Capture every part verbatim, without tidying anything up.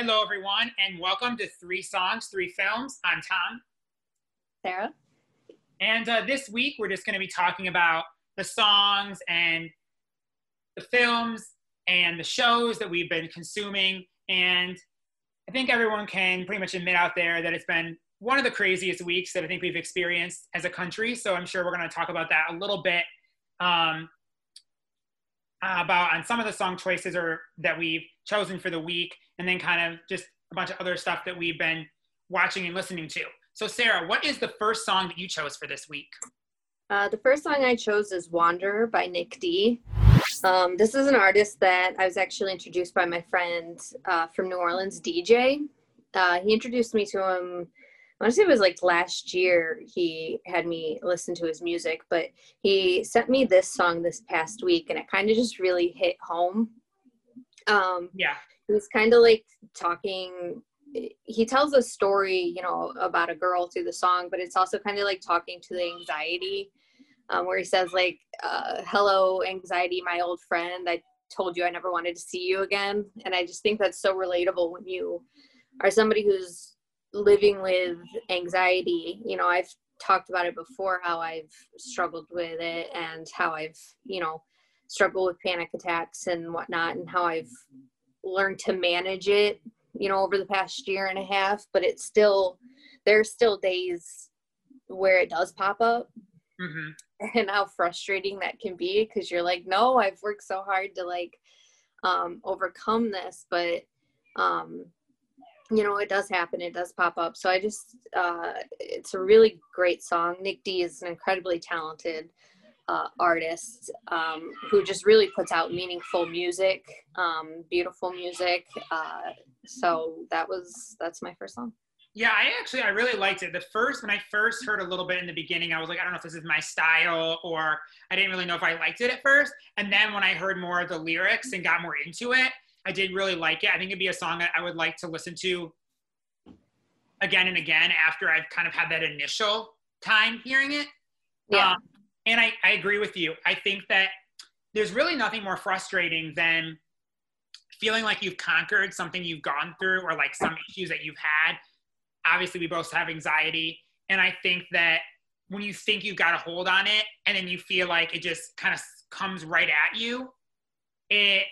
Hello, everyone, and welcome to Three Songs, Three Films. I'm Tom. Sarah. And uh, this week, we're just going to be talking about the songs and the films and the shows that we've been consuming. And I think everyone can pretty much admit out there that it's been one of the craziest weeks that I think we've experienced as a country. So I'm sure we're going to talk about that a little bit um, about on some of the song choices or that we've chosen for the week, and then kind of just a bunch of other stuff that we've been watching and listening to. So Sarah, what is the first song that you chose for this week? Uh, the first song I chose is Wanderer by Nick D. Um, this is an artist that I was actually introduced by my friend uh, from New Orleans, D J. Uh, he introduced me to him, I want to say it was like last year he had me listen to his music, but he sent me this song this past week and it kind of just really hit home. Um, yeah. He's kind of like talking, he tells a story, you know, about a girl through the song, but it's also kind of like talking to the anxiety um, where he says like, uh, hello, anxiety, my old friend. I told you I never wanted to see you again. And I just think that's so relatable when you are somebody who's living with anxiety. You know, I've talked about it before, how I've struggled with it and how I've, you know, struggled with panic attacks and whatnot and how I've learned to manage it, you know, over the past year and a half, but it's still, there's still days where it does pop up mm-hmm. and how frustrating that can be. Cause you're like, no, I've worked so hard to like, um, overcome this, but, um, you know, it does happen. It does pop up. So I just, uh, it's a really great song. Nick D is an incredibly talented uh, artist um, who just really puts out meaningful music, um, beautiful music. Uh, so that was, that's my first song. Yeah, I actually, I really liked it. The first, when I first heard a little bit in the beginning, I was like, I don't know if this is my style, or I didn't really know if I liked it at first. And then when I heard more of the lyrics and got more into it, I did really like it. I think it'd be a song that I would like to listen to again and again after I've kind of had that initial time hearing it. Yeah. Um, and I, I agree with you. I think that there's really nothing more frustrating than feeling like you've conquered something you've gone through or like some issues that you've had. Obviously, we both have anxiety. And I think that when you think you've got a hold on it and then you feel like it just kind of comes right at you, it...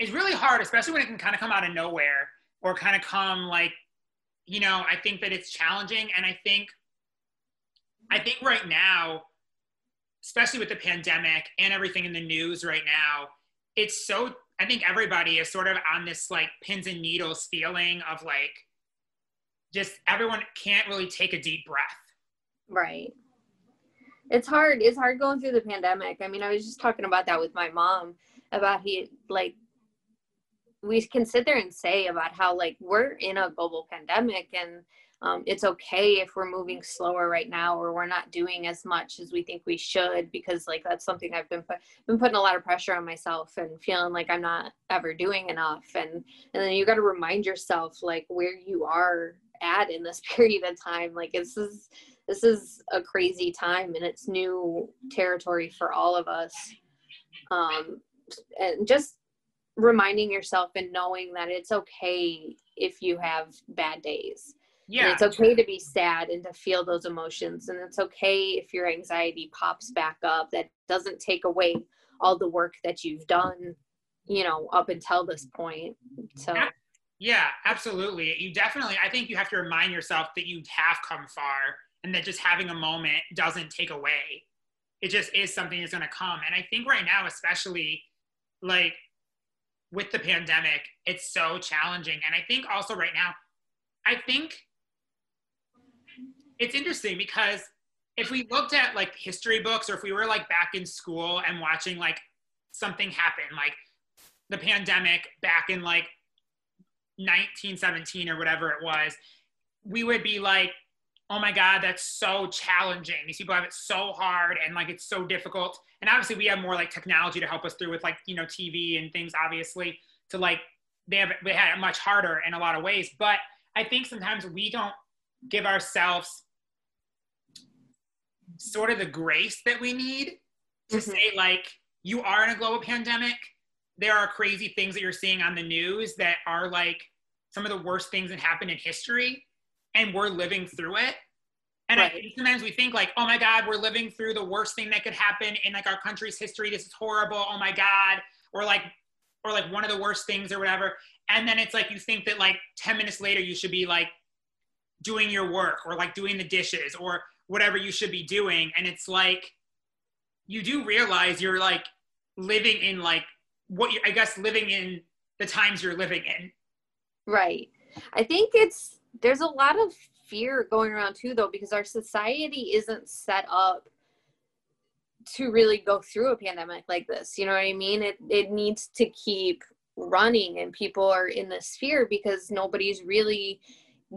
it's really hard, especially when it can kind of come out of nowhere or kind of come like, you know, I think that it's challenging. And I think, I think right now, especially with the pandemic and everything in the news right now, it's so, I think everybody is sort of on this like pins and needles feeling of like, just everyone can't really take a deep breath. Right. It's hard. It's hard going through the pandemic. I mean, I was just talking about that with my mom about he like, we can sit there and say about how like we're in a global pandemic and um, it's okay if we're moving slower right now or we're not doing as much as we think we should, because like that's something I've been, put, been putting a lot of pressure on myself and feeling like I'm not ever doing enough. And, and then you got to remind yourself like where you are at in this period of time. Like this is, this is a crazy time and it's new territory for all of us. Um, and just reminding yourself and knowing that it's okay if you have bad days. Yeah. And it's okay to be sad and to feel those emotions. And it's okay if your anxiety pops back up. That doesn't take away all the work that you've done, you know, up until this point. So yeah, absolutely. You definitely, I think you have to remind yourself that you have come far and that just having a moment doesn't take away. It just is something that's going to come. And I think right now, especially like with the pandemic, it's so challenging. And I think also right now, I think it's interesting because if we looked at like history books or if we were like back in school and watching like something happen, like the pandemic back in like nineteen seventeen or whatever it was, we would be like, oh my God, that's so challenging. These people have it so hard and like, it's so difficult. And obviously we have more like technology to help us through with like, you know, T V and things, obviously to like, they have, they had it much harder in a lot of ways. But I think sometimes we don't give ourselves sort of the grace that we need to mm-hmm. say like, you are in a global pandemic. there are crazy things that you're seeing on the news that are like some of the worst things that happened in history, and we're living through it. And right. I think sometimes we think like, oh my God, we're living through the worst thing that could happen in like our country's history. This is horrible. Oh my God. Or like, or like one of the worst things or whatever. And then it's like, you think that like ten minutes later, you should be like doing your work or like doing the dishes or whatever you should be doing. And it's like, you do realize you're like living in like what you, I guess, living in the times you're living in. Right. I think it's, there's a lot of fear going around too, though, because our society isn't set up to really go through a pandemic like this. You know what I mean? It it needs to keep running, and people are in this fear because nobody's really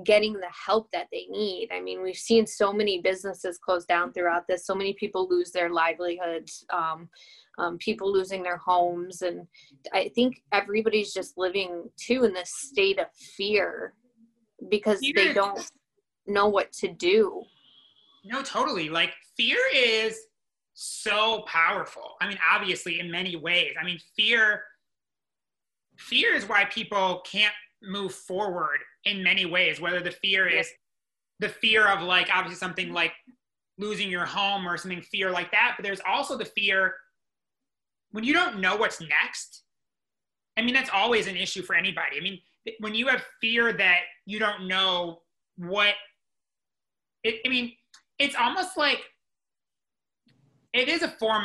getting the help that they need. I mean, we've seen so many businesses close down throughout this. So many people lose their livelihoods, um, um, people losing their homes. And I think everybody's just living too in this state of fear because they don't know what to do. No, totally. Like, fear is so powerful. I mean, obviously in many ways. I mean, fear, fear is why people can't move forward in many ways, whether the fear is the fear of like, obviously something like losing your home or something fear like that. But there's also the fear when you don't know what's next. I mean, that's always an issue for anybody. I mean, when you have fear that you don't know what, it, I mean, it's almost like, it is a form,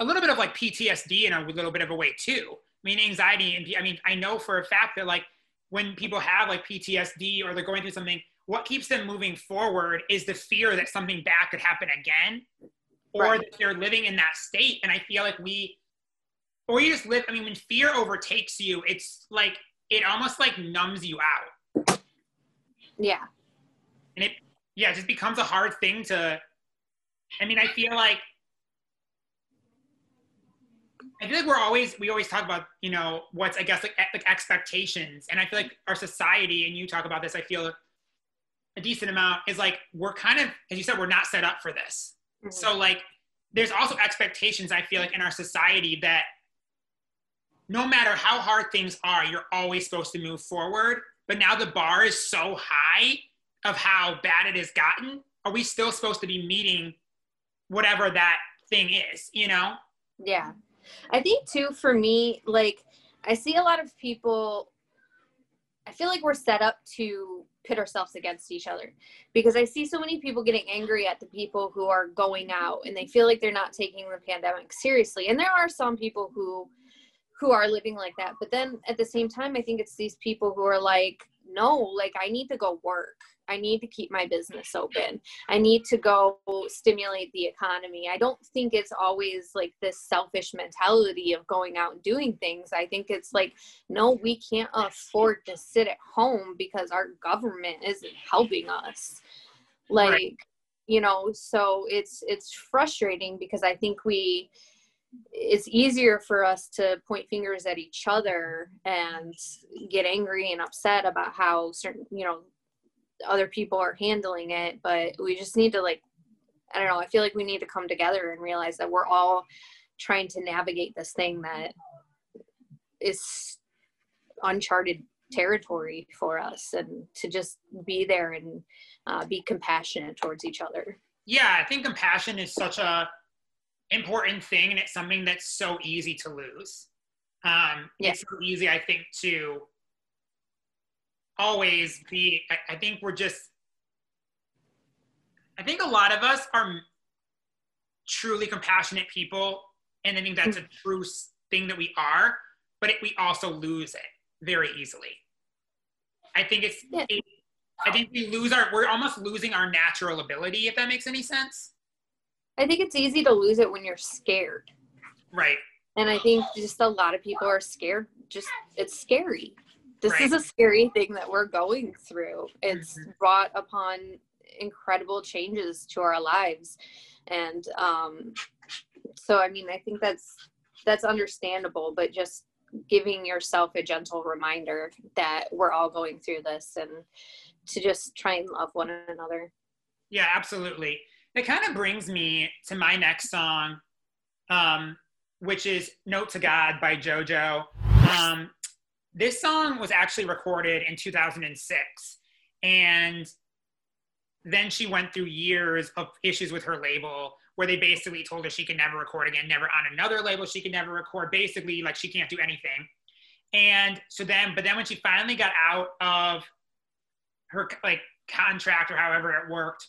a little bit of like P T S D in a little bit of a way too. I mean, anxiety, and I mean, I know for a fact that like, when people have like P T S D or they're going through something, what keeps them moving forward is the fear that something bad could happen again, or right. that they're living in that state. And I feel like we, or you just live, I mean, when fear overtakes you, it's like, it almost like numbs you out. Yeah. And it, yeah, it just becomes a hard thing to, I mean, I feel like, I feel like we're always, we always talk about, you know, what's, I guess, like, like expectations. And I feel like our society, and you talk about this, I feel a decent amount, is like, we're kind of, as you said, we're not set up for this. Mm-hmm. So like, there's also expectations, I feel like, in our society that no matter how hard things are, you're always supposed to move forward. But now the bar is so high of how bad it has gotten. Are we still supposed to be meeting whatever that thing is, you know? Yeah. I think too, for me, like, I see a lot of people, I feel like we're set up to pit ourselves against each other, because I see so many people getting angry at the people who are going out, and they feel like they're not taking the pandemic seriously. And there are some people who, who are living like that. But then at the same time, I think it's these people who are like, no, like, I need to go work. I need to keep my business open. I need to go stimulate the economy. I don't think it's always like this selfish mentality of going out and doing things. I think it's like, no, we can't afford to sit at home because our government isn't helping us. Like, right. you know, so it's, it's frustrating because I think we, it's easier for us to point fingers at each other and get angry and upset about how certain, you know, other people are handling it. But we just need to, like, I don't know, I feel like we need to come together and realize that we're all trying to navigate this thing that is uncharted territory for us, and to just be there and uh, be compassionate towards each other. Yeah, I think compassion is such a important thing, and it's something that's so easy to lose. Um, yeah. It's so easy, I think, to always be, I, I think we're just, I think a lot of us are truly compassionate people, and I think that's a true thing that we are, but it, we also lose it very easily. I think it's, yeah. it, I think we lose our, we're almost losing our natural ability, if that makes any sense. I think it's easy to lose it when you're scared. Right. And I think just a lot of people are scared. Just, it's scary. This right. is a scary thing that we're going through. It's mm-hmm. brought upon incredible changes to our lives. And um, so, I mean, I think that's, that's understandable, but just giving yourself a gentle reminder that we're all going through this, and to just try and love one another. Yeah, absolutely. It kind of brings me to my next song, um, which is Note to God by Jojo. Um, this song was actually recorded in two thousand six. And then she went through years of issues with her label where they basically told her she could never record again, never on another label, she could never record. Basically, like, she can't do anything. And so then, but then when she finally got out of her, like, contract or however it worked,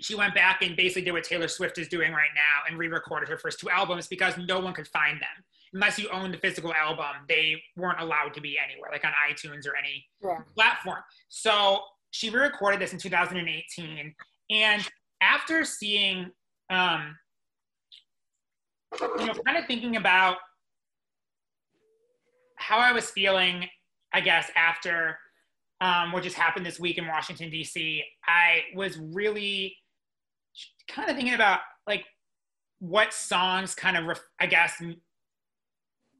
she went back and basically did what Taylor Swift is doing right now and re-recorded her first two albums because no one could find them. Unless you owned the physical album, they weren't allowed to be anywhere, like on iTunes or any yeah. platform. So she re-recorded this in two thousand eighteen. And after seeing, um, you know, kind of thinking about how I was feeling, I guess, after um, what just happened this week in Washington, D C, I was really kind of thinking about, like, what songs kind of, ref- I guess, m-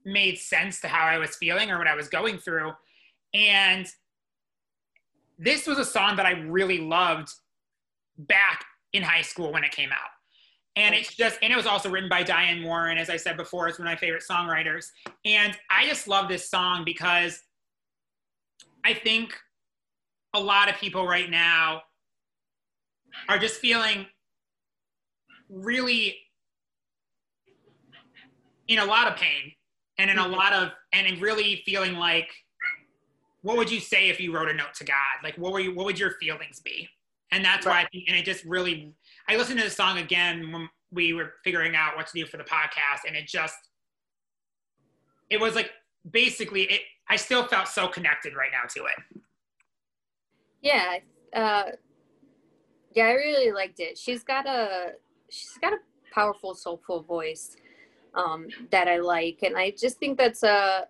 made sense to how I was feeling or what I was going through. And this was a song that I really loved back in high school when it came out. And it's just, and it was also written by Diane Warren, as I said before, it's one of my favorite songwriters. And I just love this song because I think a lot of people right now are just feeling really in a lot of pain and in a lot of, and in really feeling like, what would you say if you wrote a note to God? Like, what were you, what would your feelings be? And that's why I think, and it just really, I listened to the song again when we were figuring out what to do for the podcast, and it just, it was like, basically, it. I still felt so connected right now to it. Yeah, uh, yeah, I really liked it. She's got a, she's got a powerful, soulful voice um, that I like, and I just think that's a,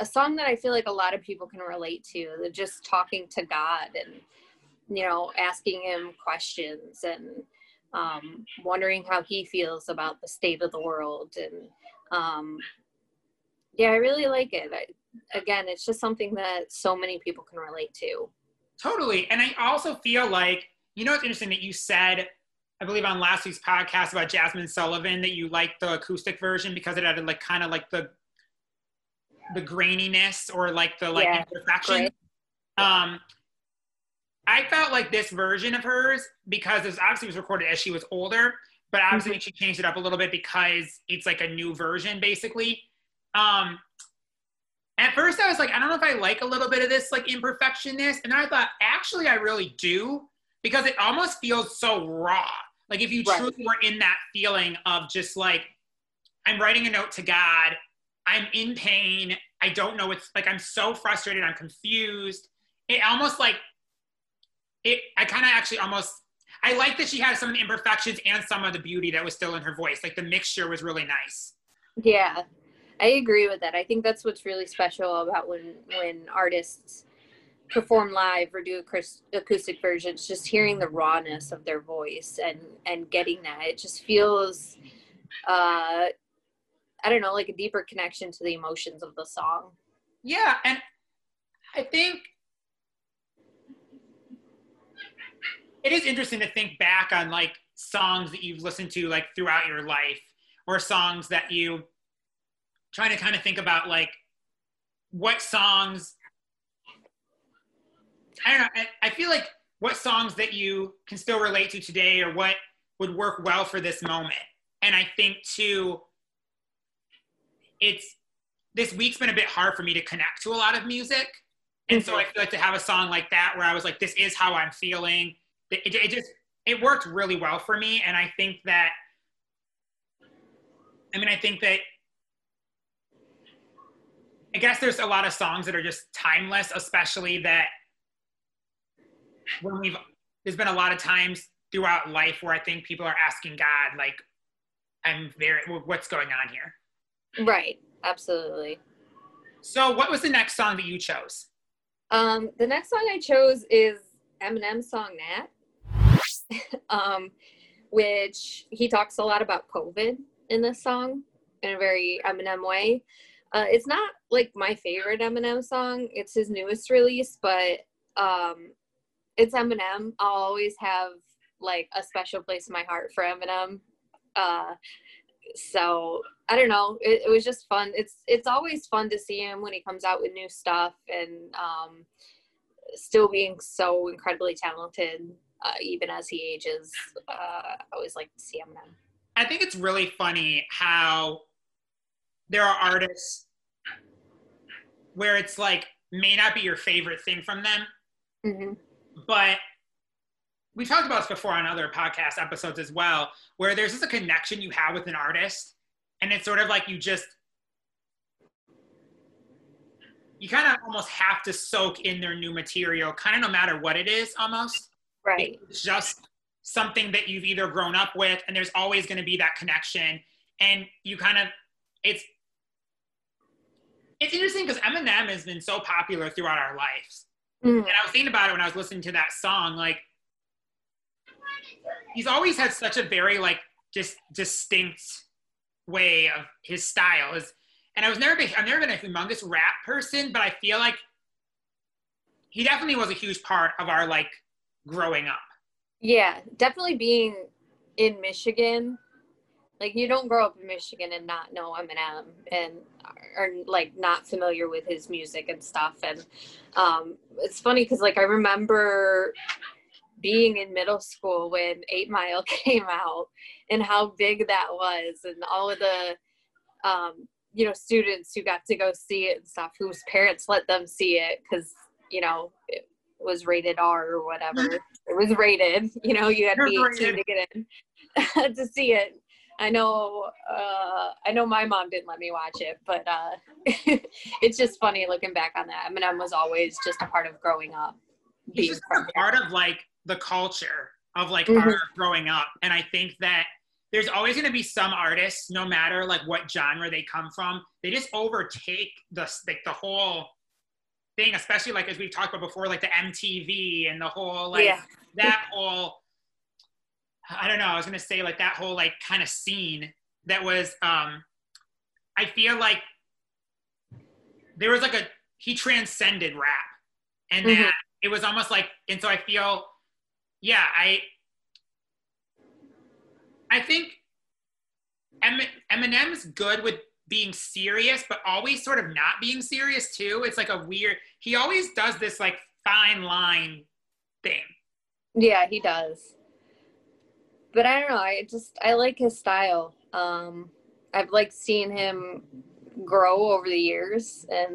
a song that I feel like a lot of people can relate to. They're just talking to God and, you know, asking him questions and um, wondering how he feels about the state of the world. And um, yeah, I really like it. I, again, it's just something that so many people can relate to. Totally. And I also feel like, you know, it's interesting that you said, I believe on last week's podcast about Jasmine Sullivan, that you liked the acoustic version because it had like kind of like the, the graininess or like the like yeah, imperfection. Right. Um, I felt like this version of hers, because it was obviously was recorded as she was older, but obviously mm-hmm. she changed it up a little bit because it's like a new version basically. Um, at first I was like, I don't know if I like a little bit of this like imperfectionness. And then I thought, actually I really do, because it almost feels so raw. Like if you right. truly were in that feeling of just like, I'm writing a note to God, I'm in pain, I don't know what's, like, I'm so frustrated, I'm confused. It almost, like, it, I kind of actually almost, I like that she had some of the imperfections and some of the beauty that was still in her voice. Like, the mixture was really nice. Yeah, I agree with that. I think that's what's really special about when, when artists perform live or do acoustic versions, just hearing the rawness of their voice and, and getting that. It just feels... Uh, I don't know, like a deeper connection to the emotions of the song. Yeah, and I think it is interesting to think back on like songs that you've listened to like throughout your life, or songs that you trying to kind of think about like what songs, I don't know, I, I feel like what songs that you can still relate to today or what would work well for this moment. And I think too, it's, this week's been a bit hard for me to connect to a lot of music. And mm-hmm. so I feel like to have a song like that where I was like, this is how I'm feeling. It, it, it just, it worked really well for me. And I think that, I mean, I think that, I guess there's a lot of songs that are just timeless, especially that when we've, there's been a lot of times throughout life where I think people are asking God, like, I'm there, what's going on here? Right, absolutely. So what was the next song that you chose? Um, the next song I chose is Eminem's song, N A T, um, which he talks a lot about COVID in this song in a very Eminem way. Uh, it's not like my favorite Eminem song. It's his newest release, but um, it's Eminem. I'll always have like a special place in my heart for Eminem. Uh, so I don't know. It, it was just fun. It's, it's always fun to see him when he comes out with new stuff, and um, still being so incredibly talented, uh, even as he ages. Uh, I always like to see him now. I think it's really funny how there are artists where it's like, may not be your favorite thing from them, mm-hmm. but we've talked about this before on other podcast episodes as well, where there's just a connection you have with an artist, and it's sort of like you just, you kind of almost have to soak in their new material, kind of no matter what it is almost. Right. It's just something that you've either grown up with, and there's always going to be that connection, and you kind of, it's, it's interesting because Eminem has been so popular throughout our lives. Mm. And I was thinking about it when I was listening to that song, like, he's always had such a very, like, just distinct way of his style. Is, and I was never, I've never been a humongous rap person, but I feel like he definitely was a huge part of our, like, growing up. Yeah, definitely being in Michigan. Like, you don't grow up in Michigan and not know Eminem and are, like, not familiar with his music and stuff. And um, it's funny because, like, I remember being in middle school when eight mile came out and how big that was, and all of the, um, you know, students who got to go see it and stuff, whose parents let them see it because, you know, it was rated R or whatever. It was rated. You know, you had to be eighteen to get in to see it. I know, uh, I know my mom didn't let me watch it, but uh, it's just funny looking back on that. Eminem was always just a part of growing up. He's just a part of, like, the culture of, like, mm-hmm. our growing up. And I think that there's always going to be some artists, no matter, like, what genre they come from, they just overtake the, like, the whole thing, especially, like, as we've talked about before, like, the M T V and the whole, like, yeah. that whole... I don't know, I was gonna say, like, that whole, like, kind of scene that was, um, I feel like there was, like, a, he transcended rap, and mm-hmm. that it was almost like, and so I feel, yeah, I, I think Eminem's good with being serious, but always sort of not being serious, too. It's, like, a weird, he always does this, like, fine line thing. Yeah, he does. But I don't know, I just, I like his style. Um, I've, like, seen him grow over the years and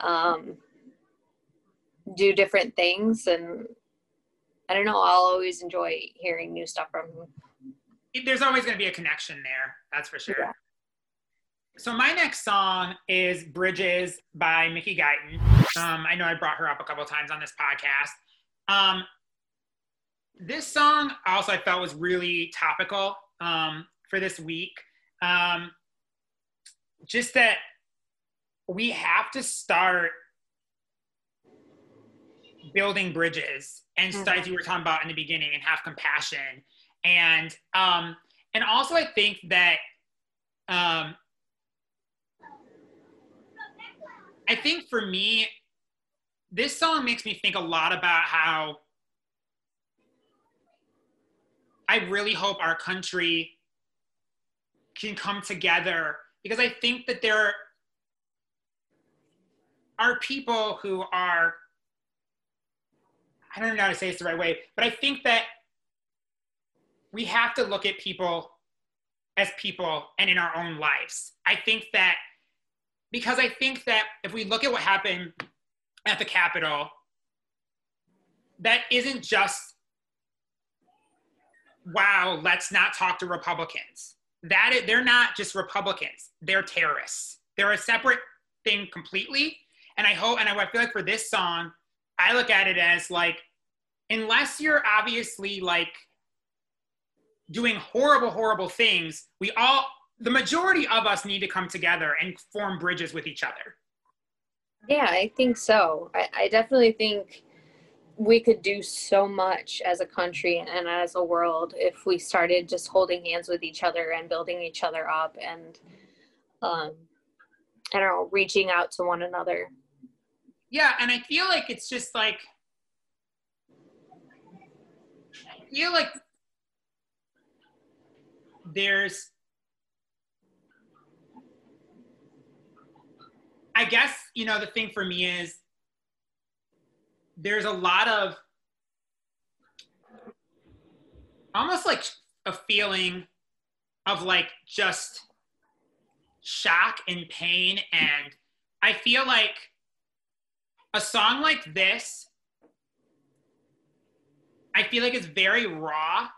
um, do different things. And I don't know, I'll always enjoy hearing new stuff from him. There's always going to be a connection there, that's for sure. Yeah. So my next song is Bridges by Mickey Guyton. Um, I know I brought her up a couple times on this podcast. Um, This song also I felt was really topical um, for this week. Um, just that we have to start building bridges and mm-hmm. stuff you were talking about in the beginning, and have compassion. And um, and also I think that um, I think for me, this song makes me think a lot about how I really hope our country can come together, because I think that there are people who are, I don't know how to say this the right way, but I think that we have to look at people as people and in our own lives. I think that, because I think that if we look at what happened at the Capitol, that isn't just, wow, let's not talk to Republicans. That is, they're not just Republicans, they're terrorists. They're a separate thing completely. And I hope, and I feel like for this song, I look at it as, like, unless you're obviously, like, doing horrible, horrible things, we all, the majority of us need to come together and form bridges with each other. Yeah, I think so. I, I definitely think we could do so much as a country and as a world if we started just holding hands with each other and building each other up, and um, I don't know, reaching out to one another. Yeah, and I feel like it's just like, I feel like there's, I guess, you know, the thing for me is there's a lot of almost like a feeling of like just shock and pain. And I feel like a song like this, I feel like it's very raw,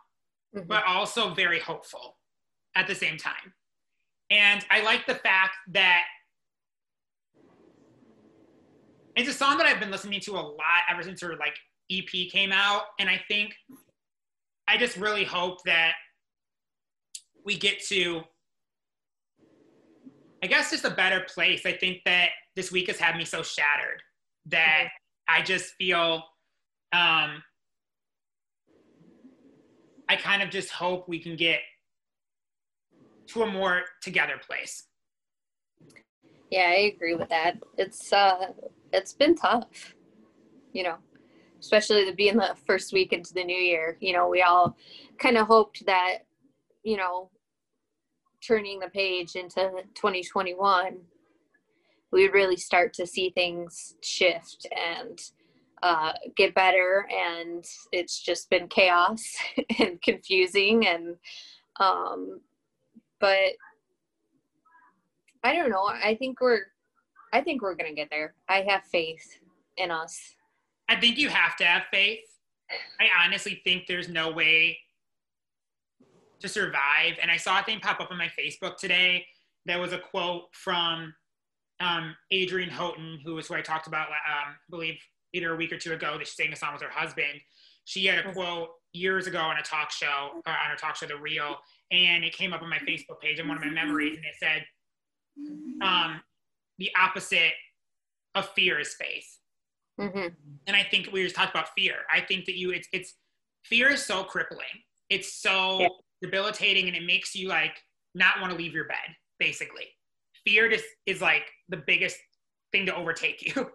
mm-hmm. but also very hopeful at the same time. And I like the fact that it's a song that I've been listening to a lot ever since her like E P came out. And I think, I just really hope that we get to, I guess, just a better place. I think that this week has had me so shattered that I just feel, um, I kind of just hope we can get to a more together place. Yeah, I agree with that. It's uh, it's been tough, you know, especially the being the first week into the new year. You know, we all kind of hoped that, you know, turning the page into twenty twenty-one, we would really start to see things shift and uh, get better. And it's just been chaos and confusing. And, um, but I don't know. I think we're, I think we're going to get there. I have faith in us. I think you have to have faith. I honestly think there's no way to survive. And I saw a thing pop up on my Facebook today. There was a quote from um, Adrienne Houghton, who was who I talked about, um, I believe, either a week or two ago, that she sang a song with her husband. She had a quote years ago on a talk show, or on her talk show, The Real, and it came up on my Facebook page in one of my memories, and it said, um, the opposite of fear is faith. Mm-hmm. And I think we just talked about fear. I think that you, it's, it's fear is so crippling. It's so yeah. debilitating, and it makes you like not want to leave your bed, basically. Fear just is like the biggest thing to overtake you.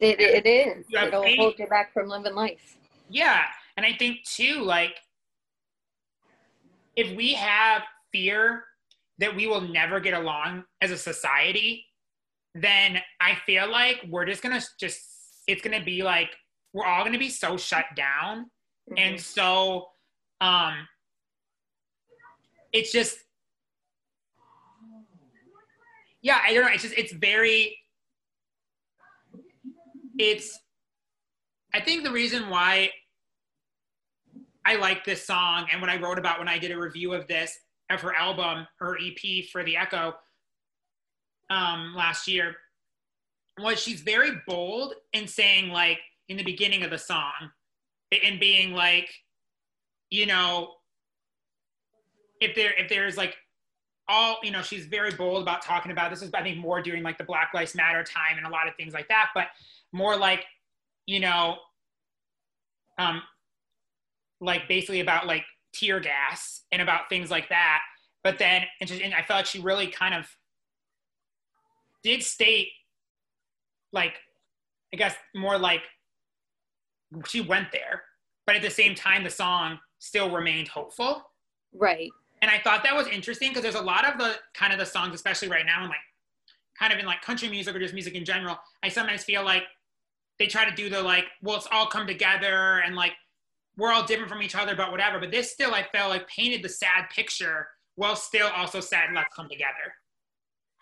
It, it is. You It'll faith. hold you back from living life. Yeah. And I think too, like if we have fear that we will never get along as a society, then I feel like we're just going to just it's going to be like, we're all going to be so shut down. Mm-hmm. And so um, it's just, yeah, I don't know. It's just, it's very, it's, I think the reason why I like this song and what I wrote about when I did a review of this, of her album, her E P for The Echo um, last year, was she's very bold in saying, like, in the beginning of the song, and being like, you know, if there if there's like all, you know, she's very bold about talking about, this is I think more during like the Black Lives Matter time and a lot of things like that, but more like, you know, um, like basically about like tear gas and about things like that. But then, and, just, and I felt like she really kind of did state, like, I guess more like she went there, but at the same time, the song still remained hopeful. Right. And I thought that was interesting because there's a lot of the kind of the songs, especially right now, and like kind of in like country music or just music in general, I sometimes feel like they try to do the like, well, it's all come together and like, we're all different from each other, but whatever. But this still, I felt like painted the sad picture while still also sad, let's come together.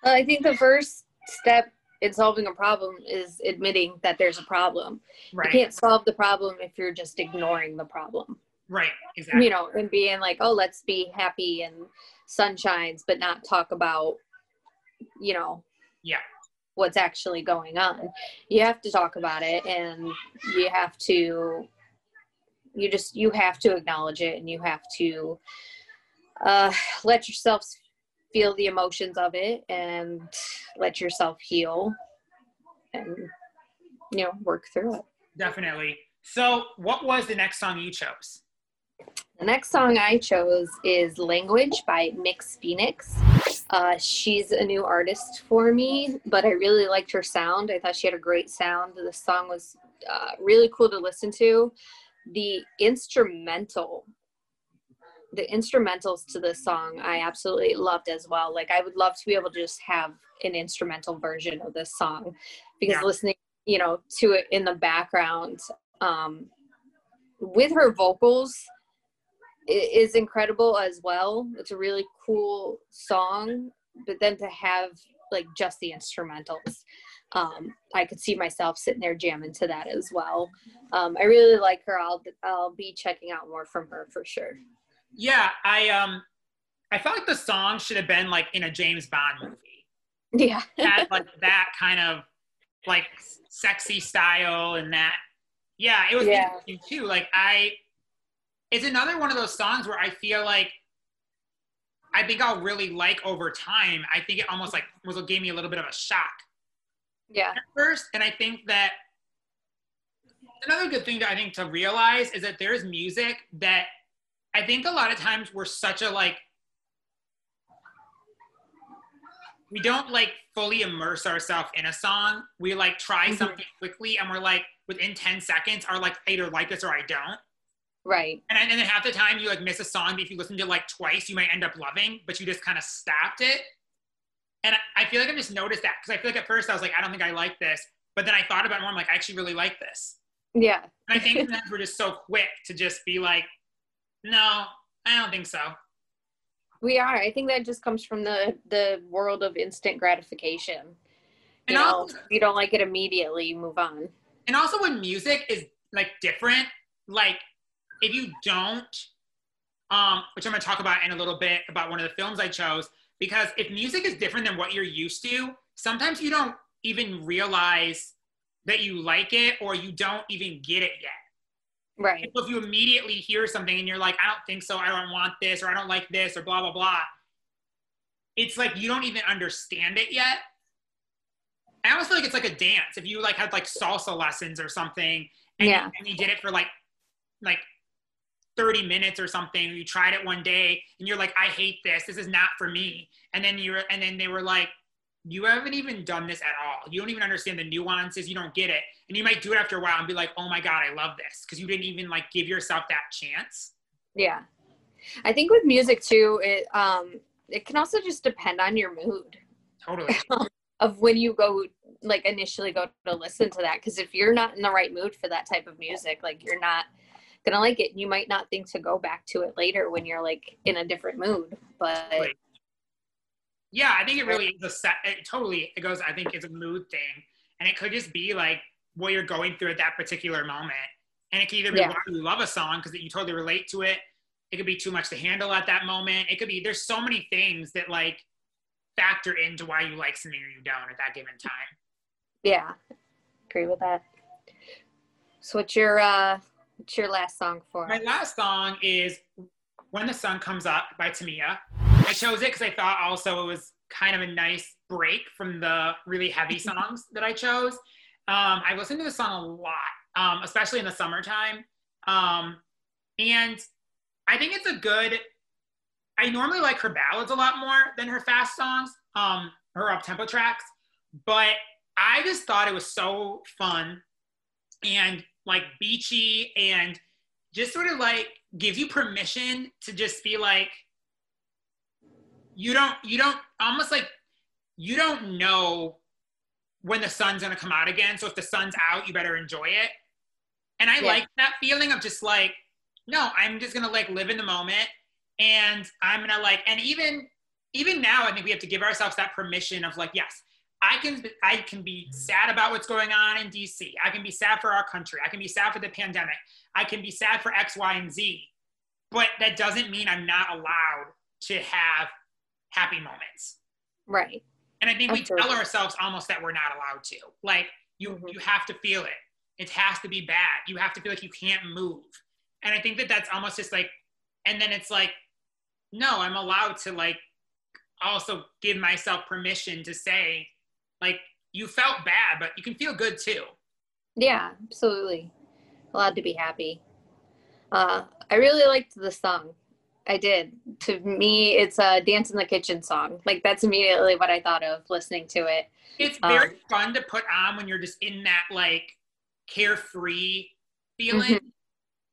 Well, I think the first step in solving a problem is admitting that there's a problem. Right. You can't solve the problem if you're just ignoring the problem. Right, exactly. You know, and being like, oh, let's be happy and sunshines, but not talk about, you know, yeah, what's actually going on. You have to talk about it, and you have to, you just, you have to acknowledge it, and you have to uh, let yourself feel the emotions of it and let yourself heal and, you know, work through it. Definitely. So what was the next song you chose? The next song I chose is Language by Mix Fenix. Uh, she's a new artist for me, but I really liked her sound. I thought she had a great sound. The song was uh, really cool to listen to. The instrumental the instrumentals to this song I absolutely loved as well. Like, I would love to be able to just have an instrumental version of this song, because yeah. listening, you know, to it in the background um, with her vocals is incredible as well. It's a really cool song, but then to have like just the instrumentals, um, I could see myself sitting there jamming to that as well. Um, I really like her. I'll, I'll be checking out more from her for sure. Yeah. I, um, I felt like the song should have been like in a James Bond movie. Yeah. Had like that kind of like sexy style and that. Yeah. It was yeah. interesting too. Like I, it's another one of those songs where I feel like I think I'll really like over time. I think it almost like was gave me a little bit of a shock. Yeah. At first, and I think that another good thing that I think to realize is that there's music that I think a lot of times we're such a like, we don't like fully immerse ourselves in a song. We like try mm-hmm. something quickly and we're like within ten seconds are like, I either like this or I don't. Right. And, and then half the time you like miss a song, but if you listen to it like twice, you might end up loving, but you just kind of stopped it. And I, I feel like I've just noticed that, because I feel like at first I was like, I don't think I like this. But then I thought about it more, I'm like, I actually really like this. Yeah. And I think sometimes we're just so quick to just be like, no, I don't think so. We are. I think that just comes from the, the world of instant gratification. You and know, also, if you don't like it immediately, you move on. And also when music is like different, like if you don't, um, which I'm going to talk about in a little bit about one of the films I chose, because if music is different than what you're used to, sometimes you don't even realize that you like it, or you don't even get it yet. Right. And so if you immediately hear something and you're like, I don't think so, I don't want this, or I don't like this, or blah, blah, blah. It's like, you don't even understand it yet. I almost feel like it's like a dance. If you like had like salsa lessons or something, and, yeah. you, and you did it for like, like thirty minutes or something, you tried it one day and you're like, I hate this, this is not for me. And then you're, and then they were like, you haven't even done this at all. You don't even understand the nuances, you don't get it. And you might do it after a while and be like, oh my God, I love this. Cause you didn't even like give yourself that chance. Yeah. I think with music too, it, um, it can also just depend on your mood. Totally. Of when you go, like initially go to listen to that. Cause if you're not in the right mood for that type of music, like you're not gonna like it, and you might not think to go back to it later when you're like in a different mood, but right. yeah I think it really is a set it totally it goes I think it's a mood thing, and it could just be like what you're going through at that particular moment, and it could either be yeah. why you love a song because you totally relate to it, it could be too much to handle at that moment, it could be there's so many things that like factor into why you like something or you don't at that given time. Yeah, agree with that. So what's your uh What's your last song for? My last song is When the Sun Comes Up by Tamia. I chose it because I thought also it was kind of a nice break from the really heavy songs that I chose. Um, I've listened to this song a lot, um, especially in the summertime. Um, and I think it's a good, I normally like her ballads a lot more than her fast songs, um, her up-tempo tracks, but I just thought it was so fun and like beachy, and just sort of like gives you permission to just be like, you don't, you don't almost like, you don't know when the sun's gonna come out again. So if the sun's out, you better enjoy it. And I yeah. like that feeling of just like, no, I'm just gonna like live in the moment, and I'm gonna like, and even, even now, I think we have to give ourselves that permission of like, yes, I can I can be sad about what's going on in D C. I can be sad for our country. I can be sad for the pandemic. I can be sad for X, Y, and Z. But that doesn't mean I'm not allowed to have happy moments. Right. And I think Absolutely. we tell ourselves almost that we're not allowed to. Like, you, mm-hmm. you have to feel it. It has to be bad. You have to feel like you can't move. And I think that that's almost just like, and then it's like, no, I'm allowed to like also give myself permission to say, like, you felt bad, but you can feel good too. Yeah, absolutely. Allowed to be happy. Uh, I really liked the song. I did. To me, it's a dance in the kitchen song. Like, that's immediately what I thought of listening to it. It's very um, fun to put on when you're just in that, like, carefree feeling. Mm-hmm.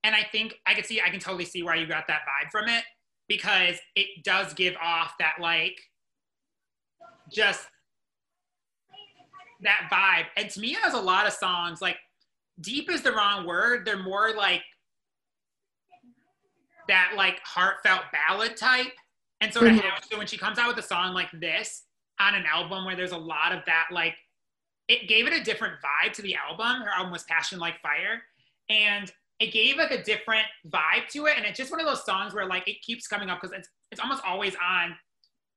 And I think I can see, I can totally see why you got that vibe from it. because it does give off that, like, just that vibe. And Tamia has a lot of songs, like, deep is the wrong word. They're more like that, like, heartfelt ballad type. And so, mm-hmm. have, so when she comes out with a song like this on an album where there's a lot of that, like, it gave it a different vibe to the album. Her album was Passion Like Fire. And it gave, like, a different vibe to it. And it's just one of those songs where, like, it keeps coming up because it's, it's almost always on,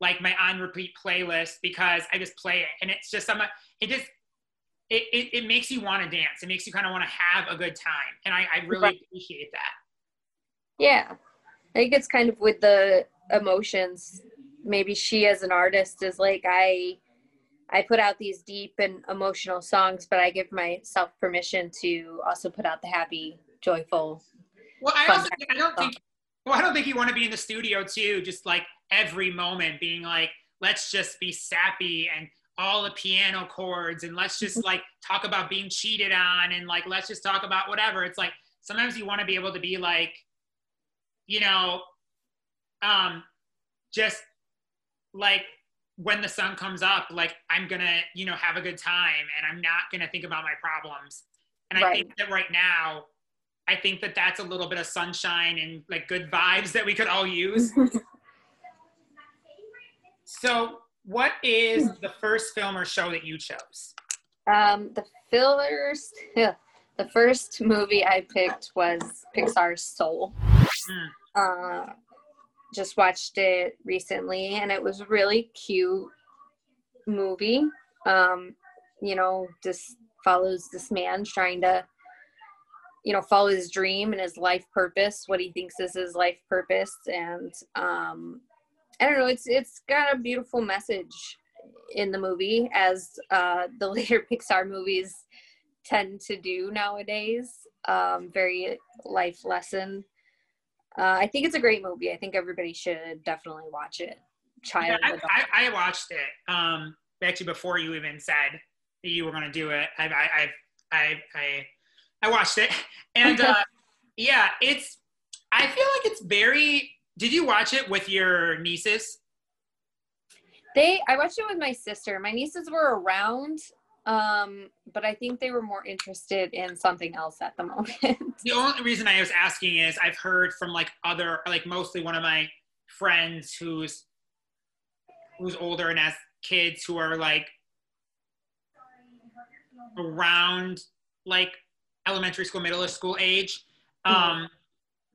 like, my on-repeat playlist because I just play it. And it's just, some, it just, it, it, it makes you want to dance. It makes you kind of want to have a good time. And I, I really right. appreciate that. Yeah. I think it's kind of with the emotions. Maybe she as an artist is like, I... I put out these deep and emotional songs, but I give myself permission to also put out the happy, joyful. Well, I, also, I don't think. Well, I don't think you want to be in the studio too, just like every moment being like, let's just be sappy and all the piano chords, and let's just like talk about being cheated on, and like let's just talk about whatever. It's like sometimes you want to be able to be like, you know, um, just like. When the sun comes up, like, I'm gonna, you know, have a good time and I'm not gonna think about my problems. And right. I think that right now, I think that that's a little bit of sunshine and like good vibes that we could all use. So what is the first film or show that you chose? Um, the first, yeah, the first movie I picked was Pixar's Soul. Mm. Uh, just watched it recently and it was a really cute movie. Um, you know, just follows this man trying to, you know, follow his dream and his life purpose, what he thinks is his life purpose. And um, I don't know, it's it's got a beautiful message in the movie, as uh, the later Pixar movies tend to do nowadays. Um, very life lesson. Uh, I think it's a great movie. I think everybody should definitely watch it. Child. Yeah, I, I, I watched it um, actually before you even said that you were going to do it. I, I, I, I, I watched it, and uh, yeah, it's. I feel like it's very. Did you watch it with your nieces? They. I watched it with my sister. My nieces were around. Um, but I think they were more interested in something else at the moment. The only reason I was asking is I've heard from like other, like mostly one of my friends who's, who's older and has kids who are like around like elementary school, middle school age. Um, mm-hmm.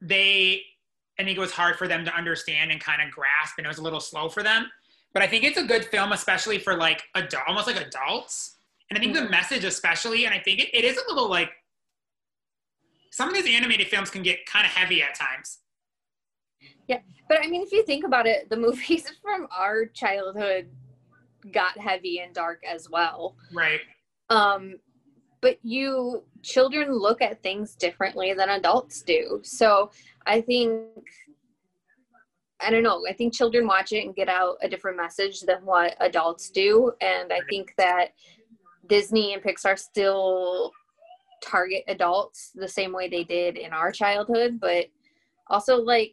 They, I think it was hard for them to understand and kind of grasp, and it was a little slow for them, but I think it's a good film, especially for like adult, almost like adults. And I think the message especially, and I think it, it is a little like, some of these animated films can get kind of heavy at times. Yeah, but I mean, if you think about it, the movies from our childhood got heavy and dark as well. Right. Um, but you, children look at things differently than adults do. So I think, I don't know, I think children watch it and get out a different message than what adults do. And I think that Disney and Pixar still target adults the same way they did in our childhood, but also like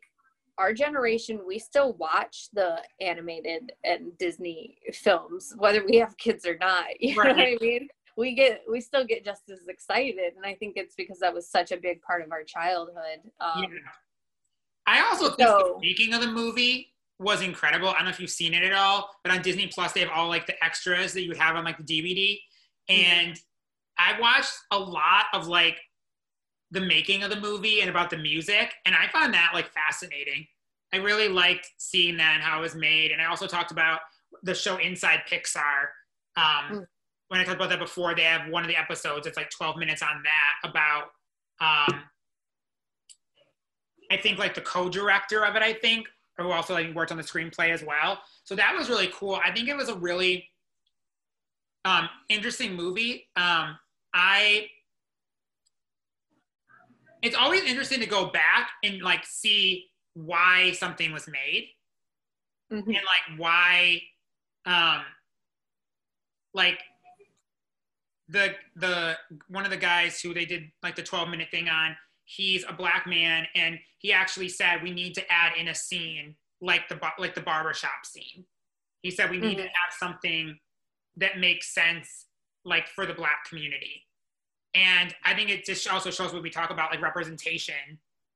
our generation, we still watch the animated and Disney films, whether we have kids or not. You right. know what I mean? We get, we still get just as excited. And I think it's because that was such a big part of our childhood. Um, yeah. I also think so, the making of the movie was incredible. I don't know if you've seen it at all, but on Disney Plus, they have all like the extras that you would have on like the D V D. And I watched a lot of like the making of the movie and about the music. And I found that like fascinating. I really liked seeing that and how it was made. And I also talked about the show Inside Pixar. Um, mm. When I talked about that before, they have one of the episodes, it's like twelve minutes on that about, um, I think like the co-director of it, I think, who also like worked on the screenplay as well. So that was really cool. I think it was a really, Um, interesting movie. Um, I, it's always interesting to go back and like see why something was made, mm-hmm. and like why, um, like the, the, one of the guys who they did like the twelve minute thing on, he's a black man, and he actually said we need to add in a scene like the like the barbershop scene. He said we mm-hmm. need to add something that makes sense, like for the black community. And I think it just also shows what we talk about, like representation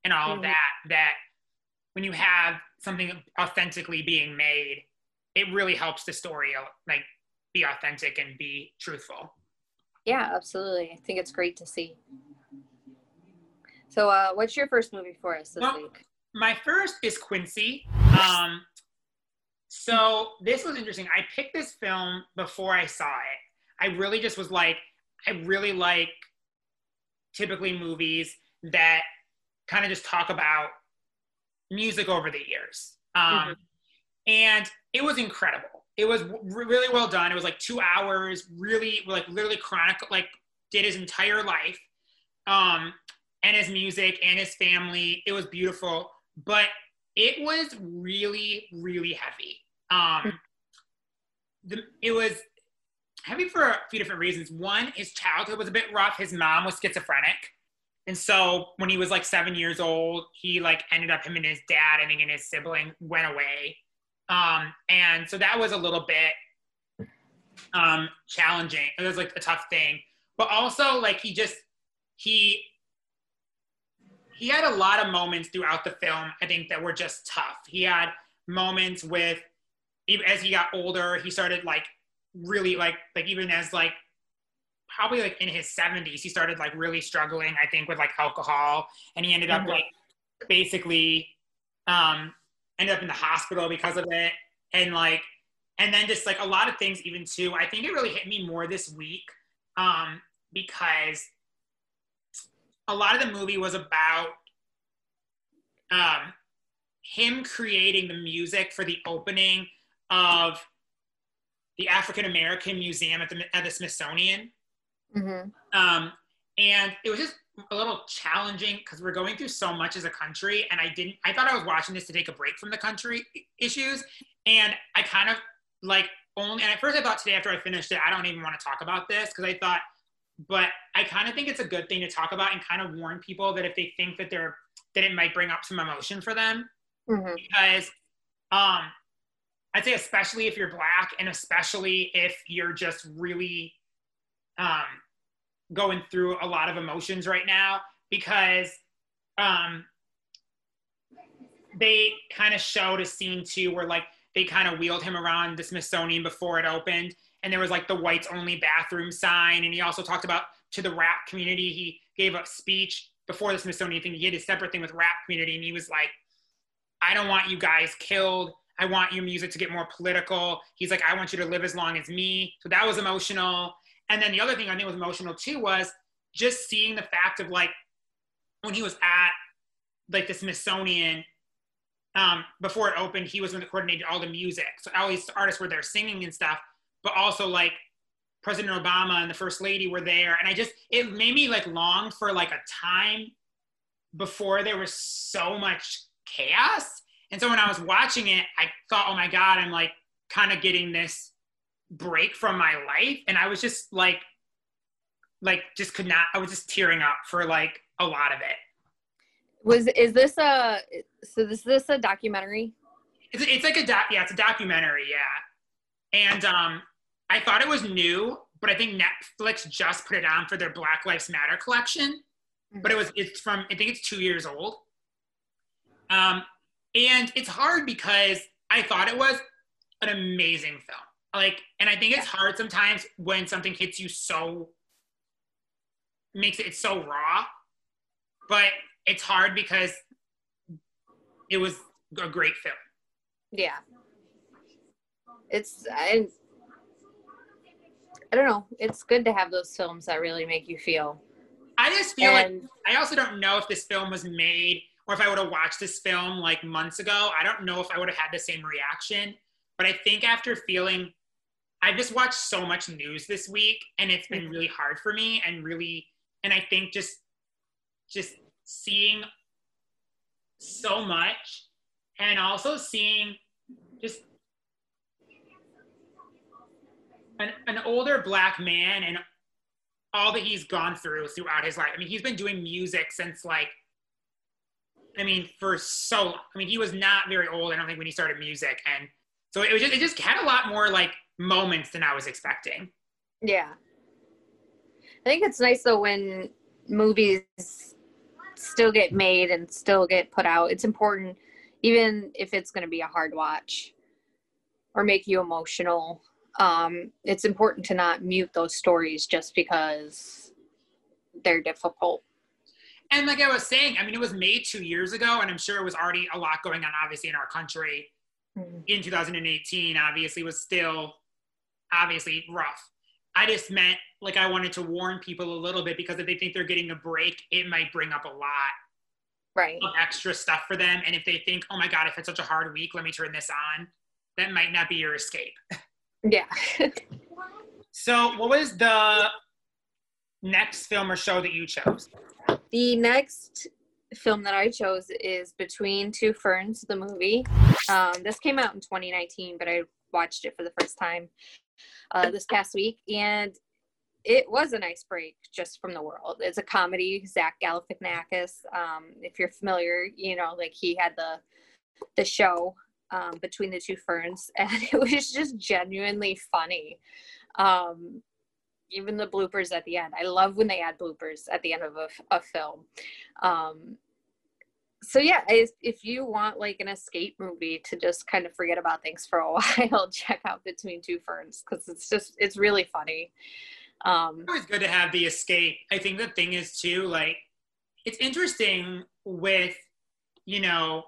and all mm-hmm. of that, that when you have something authentically being made, it really helps the story like be authentic and be truthful. Yeah, absolutely. I think it's great to see. So uh, what's your first movie for us this well, week? My first is Quincy. Um, so this was interesting. I picked this film before I saw it. I really just was like, I really like typically movies that kind of just talk about music over the years. Um, mm-hmm. And it was incredible. It was w- really well done. It was like two hours, really, like literally chronicle, like did his entire life um, and his music and his family. It was beautiful, but it was really, really heavy. Um, the, it was heavy for a few different reasons. One, his childhood was a bit rough. His mom was schizophrenic. And so when he was like seven years old, he like ended up, him and his dad, I think, and his sibling went away. Um, and so that was a little bit um, challenging. It was like a tough thing. But also like he just, he, he had a lot of moments throughout the film, I think, that were just tough. He had moments with, as he got older, he started like really like, like even as like, probably like in his seventies, he started like really struggling, I think, with like alcohol. And he ended up like basically um, ended up in the hospital because of it. And like, and then just like a lot of things even too, I think it really hit me more this week um, because a lot of the movie was about um, him creating the music for the opening of the African American Museum at the, at the Smithsonian. Mm-hmm. Um, and it was just a little challenging because we're going through so much as a country, and I didn't, I thought I was watching this to take a break from the country issues, and I kind of like only, and at first I thought today after I finished it, I don't even want to talk about this because I thought, but I kind of think it's a good thing to talk about and kind of warn people that if they think that they're, that it might bring up some emotion for them. Mm-hmm. Because um, I'd say especially if you're Black and especially if you're just really um, going through a lot of emotions right now, because um, they kind of showed a scene too where like they kind of wheeled him around the Smithsonian before it opened, and there was like the whites only bathroom sign, and he also talked about to the rap community. He gave a speech before the Smithsonian thing. He had a separate thing with rap community, and he was like, I don't want you guys killed. I want your music to get more political. He's like, I want you to live as long as me. So that was emotional. And then the other thing I think was emotional too was just seeing the fact of like, when he was at like the Smithsonian, um, before it opened, he was the one that coordinated all the music. So all these artists were there singing and stuff, but also like President Obama and the First Lady were there. And I just, it made me like long for like a time before there was so much chaos. And so when I was watching it, I thought, oh my God, I'm like kind of getting this break from my life. And I was just like, like just could not, I was just tearing up for like a lot of it. Was, is this a, so this, this a documentary? It's, it's like a doc, yeah, it's a documentary, yeah. And um, I thought it was new, but I think Netflix just put it on for their Black Lives Matter collection. Mm-hmm. But it was, it's from, I think it's two years old. Um, And it's hard because I thought it was an amazing film. Like, and I think it's hard sometimes when something hits you so, makes it it's so raw, but it's hard because it was a great film. Yeah. It's, I, I don't know. It's good to have those films that really make you feel. I just feel and, like, I also don't know if this film was made or if I would have watched this film like months ago, I don't know if I would have had the same reaction. But I think after feeling, I've just watched so much news this week, and it's been really hard for me, and really, and I think just, just seeing so much, and also seeing just an, an older Black man and all that he's gone through throughout his life. I mean, he's been doing music since like I mean, for so long. I mean, he was not very old, I don't think, when he started music. And so it was just, it just had a lot more like moments than I was expecting. Yeah. I think it's nice though when movies still get made and still get put out. It's important, even if it's going to be a hard watch or make you emotional. Um, it's important to not mute those stories just because they're difficult. And like I was saying, I mean, it was made two years ago, and I'm sure it was already a lot going on, obviously, in our country. Mm-hmm. In two thousand eighteen, obviously, was still obviously rough. I just meant, like, I wanted to warn people a little bit, because if they think they're getting a break, it might bring up a lot right. of extra stuff for them. And if they think, oh my God, I've had such a hard week, let me turn this on, that might not be your escape. Yeah. So what was the next film or show that you chose? The next film that I chose is Between Two Ferns, the movie. Um, this came out in twenty nineteen, but I watched it for the first time uh, this past week. And it was a nice break just from the world. It's a comedy, Zach Galifianakis. Um, if you're familiar, you know, like he had the the show um, Between the Two Ferns, and it was just genuinely funny. Um, even the bloopers at the end. I love when they add bloopers at the end of a, a film. Um, so yeah, if, if you want like an escape movie to just kind of forget about things for a while, check out Between Two Ferns, because it's just, it's really funny. Um, it's always good to have the escape. I think the thing is too, like, it's interesting with, you know,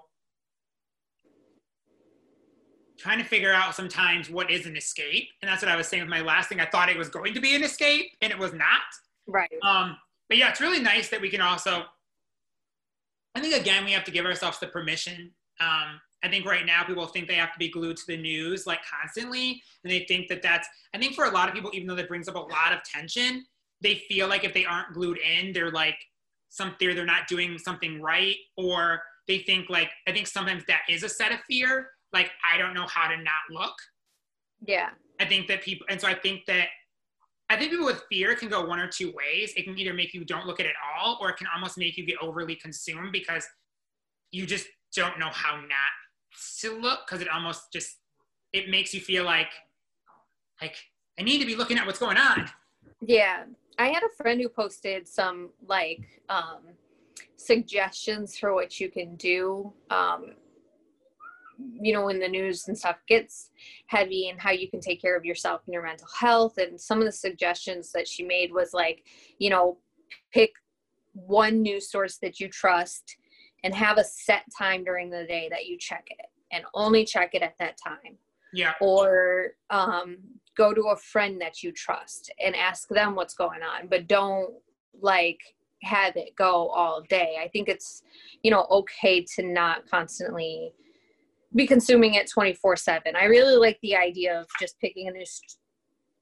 trying to figure out sometimes what is an escape. And that's what I was saying with my last thing. I thought it was going to be an escape, and it was not. Right. Um, but yeah, it's really nice that we can also, I think, again, we have to give ourselves the permission. Um, I think right now people think they have to be glued to the news like constantly. And they think that that's, I think for a lot of people, even though that brings up a lot of tension, they feel like if they aren't glued in, they're like something, they're not doing something right. Or they think like, I think sometimes that is a set of fear. Like, I don't know how to not look. Yeah. I think that people, and so I think that, I think people with fear can go one or two ways. It can either make you don't look at it at all, or it can almost make you get overly consumed because you just don't know how not to look, because it almost just, it makes you feel like, like, I need to be looking at what's going on. Yeah. I had a friend who posted some, like, um, suggestions for what you can do, um, you know, when the news and stuff gets heavy, and how you can take care of yourself and your mental health. And some of the suggestions that she made was like, you know, pick one news source that you trust and have a set time during the day that you check it, and only check it at that time. Yeah. Or um, go to a friend that you trust and ask them what's going on, but don't like have it go all day. I think it's, you know, okay to not constantly be consuming it twenty-four seven. I really like the idea of just picking a news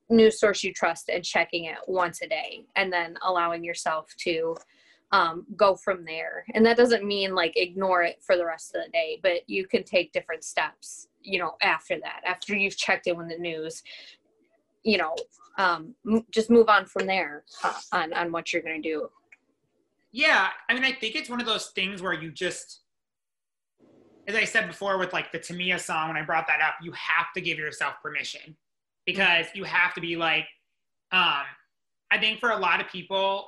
news source you trust and checking it once a day, and then allowing yourself to um, go from there. And that doesn't mean like ignore it for the rest of the day, but you can take different steps, you know, after that, after you've checked in with the news, you know, um, m- just move on from there uh, on, on what you're going to do. Yeah. I mean, I think it's one of those things where you just, as I said before with like the Tamia song, when I brought that up, you have to give yourself permission, because you have to be like, um, I think for a lot of people,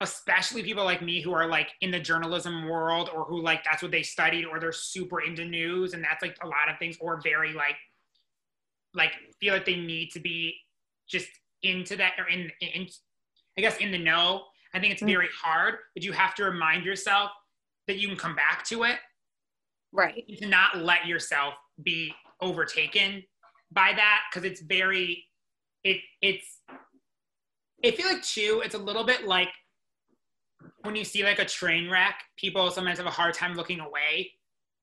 especially people like me who are like in the journalism world, or who like, that's what they studied, or they're super into news, and that's like a lot of things, or very like, like feel like they need to be just into that, or in, in I guess in the know. I think it's very hard, but you have to remind yourself that you can come back to it. Right. To not let yourself be overtaken by that, because it's very, it it's, I feel like too, it's a little bit like when you see like a train wreck, people sometimes have a hard time looking away.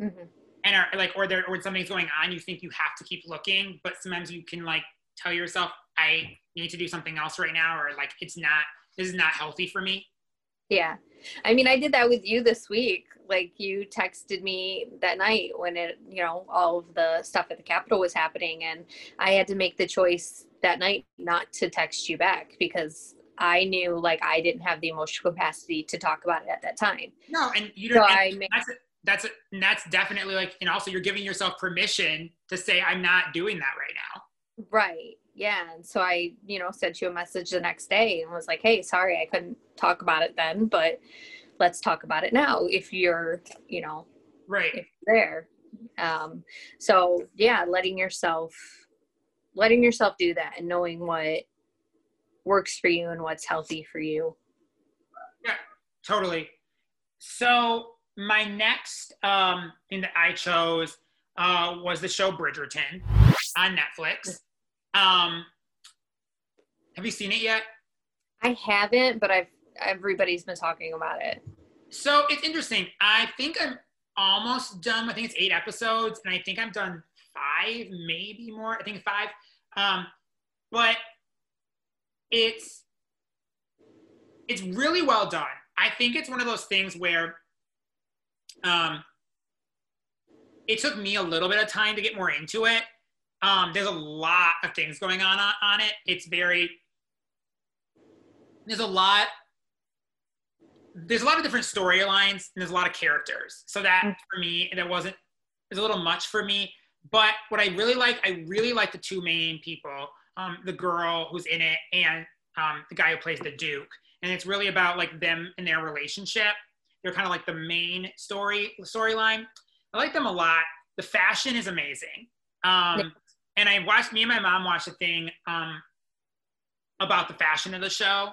Mm-hmm. And are like, or there, or something's going on, you think you have to keep looking, but sometimes you can like tell yourself, I need to do something else right now, or like, it's not, this is not healthy for me. Yeah. I mean, I did that with you this week. Like, you texted me that night when it, you know, all of the stuff at the Capitol was happening, and I had to make the choice that night not to text you back, because I knew like I didn't have the emotional capacity to talk about it at that time. No, and you don't. So I made, that's a, that's a, and that's definitely like, and also you're giving yourself permission to say, I'm not doing that right now. Right. Yeah. And so I, you know, sent you a message the next day and was like, hey, sorry, I couldn't talk about it then, but let's talk about it now. If you're, you know, right, if you're there. Um, so yeah, letting yourself, letting yourself do that and knowing what works for you and what's healthy for you. Yeah, totally. So my next um, thing that I chose uh, was the show Bridgerton on Netflix. Um, have you seen it yet? I haven't, but I've, everybody's been talking about it. So it's interesting. I think I'm almost done. I think it's eight episodes and I think I'm done five, maybe more. I think five. Um, but it's, it's really well done. I think it's one of those things where um, it took me a little bit of time to get more into it. Um, there's a lot of things going on, on on it. It's very, there's a lot, there's a lot of different storylines and there's a lot of characters. So that for me, and it wasn't, it was a little much for me. But what I really like, I really like the two main people, um, the girl who's in it and um, the guy who plays the Duke. And it's really about like them and their relationship. They're kind of like the main story, storyline. I like them a lot. The fashion is amazing. Um, and I watched, me and my mom watched a thing um, about the fashion of the show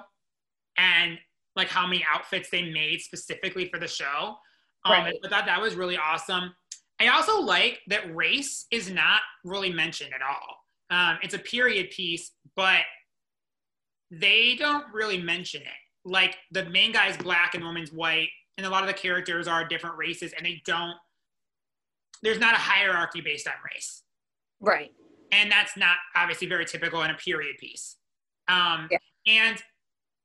and like how many outfits they made specifically for the show. Um, right. I thought that was really awesome. I also like that race is not really mentioned at all. Um, it's a period piece, but they don't really mention it. Like the main guy's black and the woman's white, and a lot of the characters are different races, and they don't, there's not a hierarchy based on race. Right. And that's not obviously very typical in a period piece. Um, yeah. And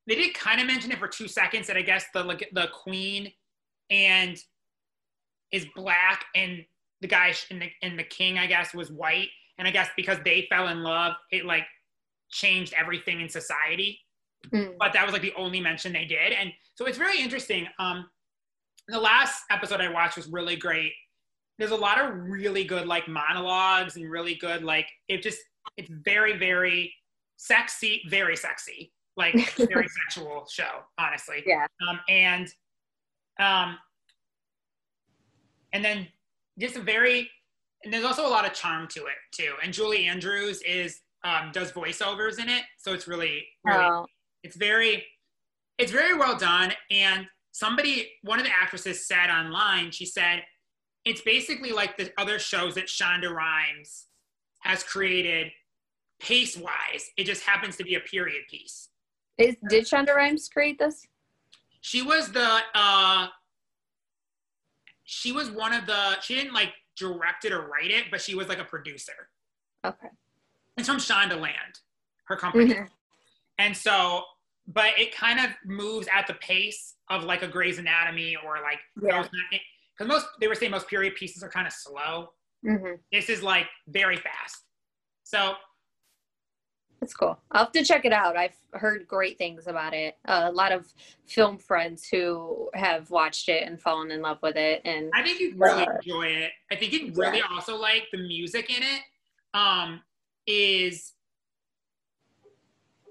they did kind of mention it for two seconds that I guess the the queen and is black and the guy and the, and the king, I guess, was white. And I guess because they fell in love, it like changed everything in society. Mm. But that was like the only mention they did. And so it's very interesting. Um, the last episode I watched was really great. There's a lot of really good like monologues and really good, like it just, it's very, very sexy, very sexy, like very sexual show, honestly. Yeah. Um, and, um, and then just a very, and there's also a lot of charm to it too. And Julie Andrews is, um, does voiceovers in it. So it's really, really oh. it's very, it's very well done. And somebody, one of the actresses said online, she said, it's basically like the other shows that Shonda Rhimes has created pace-wise. It just happens to be a period piece. Is, did Shonda Rhimes create this? She was the, uh, she was one of the, she didn't like direct it or write it, but she was like a producer. Okay. It's from Shondaland, her company. Mm-hmm. And so, but it kind of moves at the pace of like a Grey's Anatomy or like, yeah. Because most, they were saying most period pieces are kind of slow. Mm-hmm. This is like very fast. So. That's cool. I'll have to check it out. I've heard great things about it. Uh, a lot of film friends who have watched it and fallen in love with it. And I think you'd really uh, enjoy it. I think you'd really yeah. also like the music in it. Um, is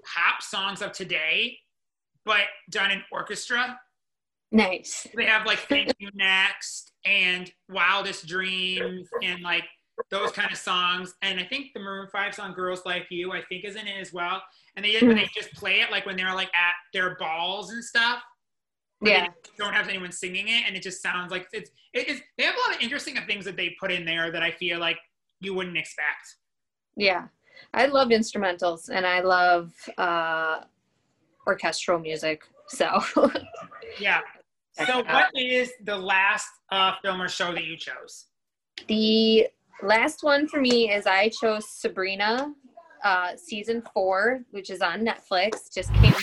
pop songs of today, but done in orchestra. Nice. They have like Thank You Next and Wildest Dreams and like those kind of songs. And I think the Maroon five song Girls Like You, I think is in it as well. And they just, mm-hmm. they just play it like when they're like at their balls and stuff. Yeah. They don't have anyone singing it. And it just sounds like it's, it is, they have a lot of interesting things that they put in there that I feel like you wouldn't expect. Yeah. I love instrumentals and I love uh, orchestral music. So yeah. So what is the last uh, film or show that you chose? The last one for me is I chose Sabrina, uh, season four, which is on Netflix. Just came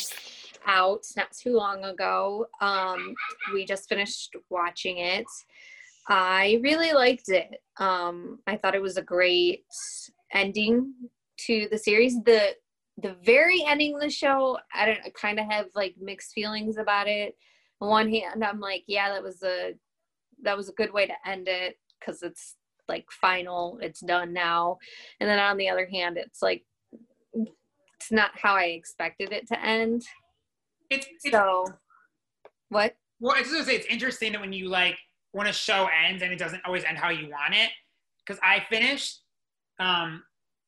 out not too long ago. Um, we just finished watching it. I really liked it. Um, I thought it was a great ending to the series. The the very ending of the show, I don't I kind of have like mixed feelings about it. On one hand, I'm like, yeah, that was a that was a good way to end it because it's like final, it's done now. And then on the other hand, it's like it's not how I expected it to end. It's, it's so what? Well, I just gonna say it's interesting that when you like when a show ends and it doesn't always end how you want it. Because I finished um,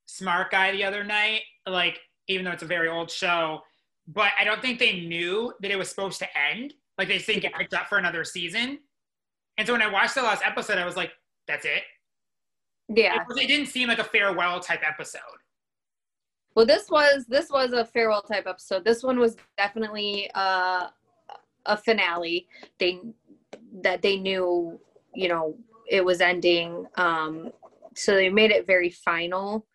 Smart Guy the other night, like even though it's a very old show, but I don't think they knew that it was supposed to end. Like they didn't get picked up for another season. And so when I watched the last episode, I was like, that's it. Yeah. It, was, it didn't seem like a farewell type episode. Well, this was this was a farewell type episode. This one was definitely uh, a finale. They that they knew, you know, it was ending. Um, so they made it very final.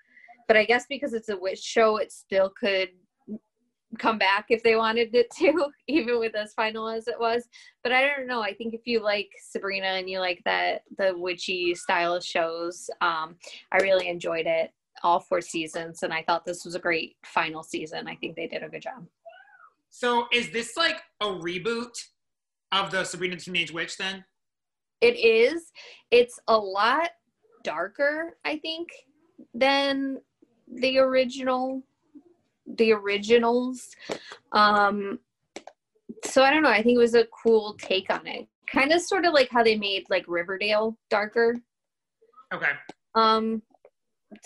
But I guess because it's a witch show, it still could come back if they wanted it to, even with as final as it was. But I don't know. I think if you like Sabrina and you like that the witchy style of shows, um, I really enjoyed it. All four seasons, and I thought this was a great final season. I think they did a good job. So is this like a reboot of the Sabrina Teenage Witch then? It is. It's a lot darker, I think, than the original, the originals. Um, so I don't know. I think it was a cool take on it. Kind of sort of like how they made like Riverdale darker. Okay. Um,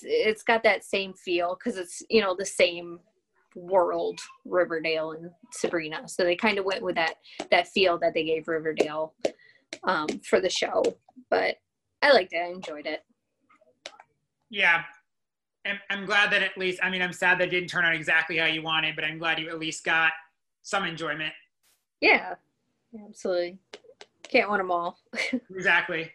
it's got that same feel because it's, you know, the same world, Riverdale and Sabrina, so they kind of went with that that feel that they gave Riverdale um for the show. But I liked it. I enjoyed it. Yeah, and I'm glad that at least, I mean, I'm sad that it didn't turn out exactly how you wanted, but I'm glad you at least got some enjoyment. Yeah, absolutely. Can't want them all. Exactly.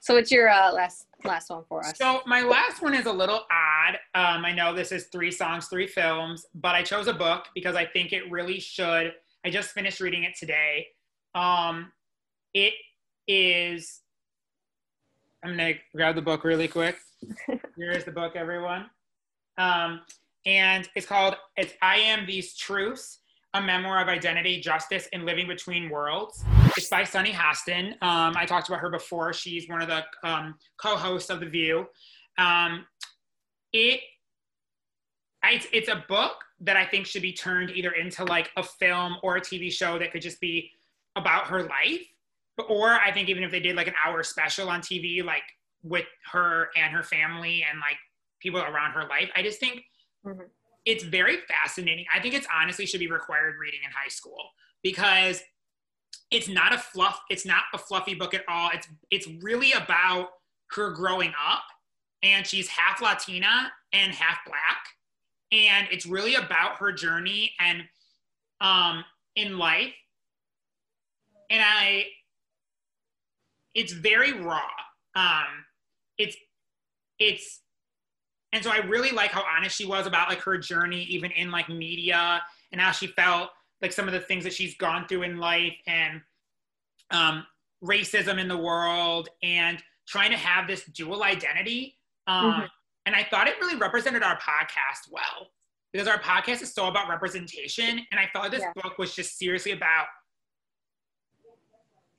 So what's your uh, last last one for us? So my last one is a little odd. Um, I know this is three songs, three films, but I chose a book because I think it really should. I just finished reading it today. Um, it is, I'm gonna grab the book really quick. Here is the book, everyone. Um, and it's called, it's I Am These Truths, A Memoir of Identity, Justice, and Living Between Worlds. It's by Sunny Hostin. Um, I talked about her before. She's one of the um, co-hosts of The View. Um, it, I, it's a book that I think should be turned either into like a film or a T V show that could just be about her life. Or I think even if they did like an hour special on T V, like with her and her family and like people around her life, I just think mm-hmm. it's very fascinating. I think it's honestly should be required reading in high school because it's not a fluff, it's not a fluffy book at all. It's it's really about her growing up, and she's half Latina and half Black. And it's really about her journey and um, in life. And I, it's very raw. Um, it's, it's, and so I really like how honest she was about like her journey, even in like media, and how she felt like some of the things that she's gone through in life, and um, racism in the world, and trying to have this dual identity. Um, mm-hmm. And I thought it really represented our podcast well, because our podcast is so about representation. And I felt like this yeah. book was just seriously about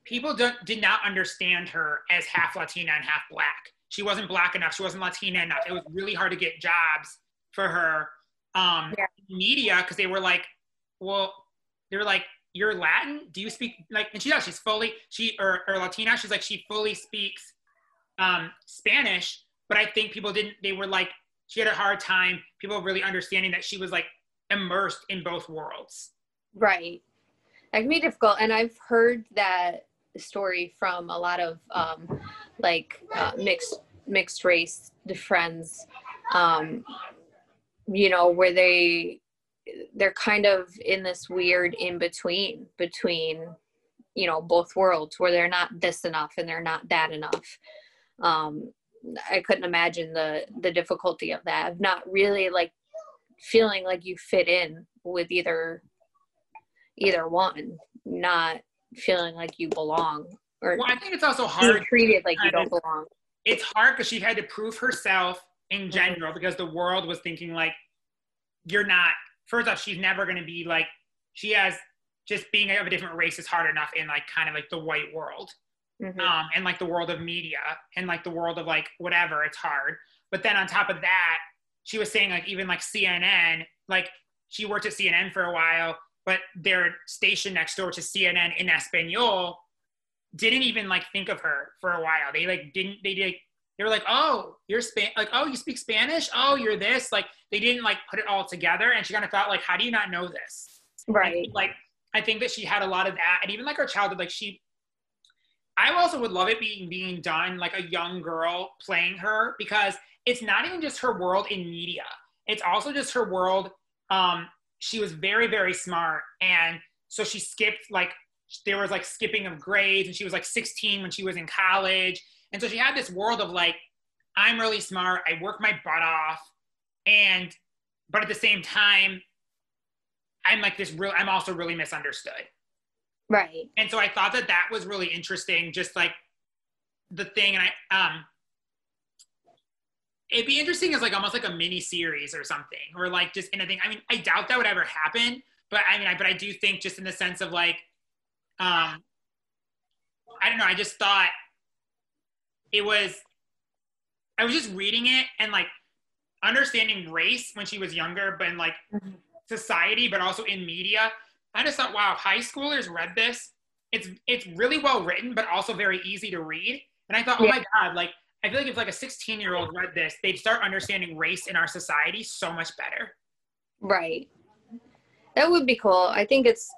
people don't, did not understand her as half Latina and half Black. She wasn't Black enough. She wasn't Latina enough. It was really hard to get jobs for her um, yeah. in media, because they were like, well, they're like, you're Latin? Do you speak, like, and she does, she's fully, she, or, or Latina, she's like, she fully speaks um, Spanish, but I think people didn't, they were like, she had a hard time, people really understanding that she was like immersed in both worlds. Right. That can be difficult. And I've heard that story from a lot of um, like uh, mixed, mixed race friends, um, you know, where they, they're kind of in this weird in between between you know both worlds, where they're not this enough and they're not that enough. um I couldn't imagine the the difficulty of that, of not really like feeling like you fit in with either either one, not feeling like you belong, or well, I think it's also hard treated like you don't belong. It's hard because she had to prove herself in general, because the world was thinking like, you're not, first off, she's never going to be like, she has, just being of a different race is hard enough in like kind of like the white world, mm-hmm. um, and like the world of media and like the world of like whatever, it's hard. But then on top of that, she was saying like even like C N N, like she worked at C N N for a while, but their station next door to C N N in Espanol didn't even like think of her for a while. They like didn't, they did, they were like, oh, you're Span, like, oh, you speak Spanish? Oh, you're this. Like they didn't like put it all together. And she kind of thought like, how do you not know this? Right. Like, I think that she had a lot of that. And even like her childhood, like she, I also would love it being being done, like a young girl playing her, because it's not even just her world in media. It's also just her world. Um, she was very, very smart. And so she skipped, like, there was like skipping of grades, and she was like sixteen when she was in college. And so she had this world of like, I'm really smart, I work my butt off. And, but at the same time, I'm like this real, I'm also really misunderstood. Right. And so I thought that that was really interesting, just like the thing. And I, um, it'd be interesting as like almost like a mini series or something, or like just anything. I mean, I doubt that would ever happen, but I mean, I, but I do think just in the sense of like, um, I don't know, I just thought it was, I was just reading it and like understanding race when she was younger, but in like, mm-hmm. society, but also in media. I just thought, wow, high schoolers read this. It's it's really well written, but also very easy to read. And I thought, yeah. oh my God, like, I feel like if like a sixteen-year-old read this, they'd start understanding race in our society so much better. Right. That would be cool. I think it's,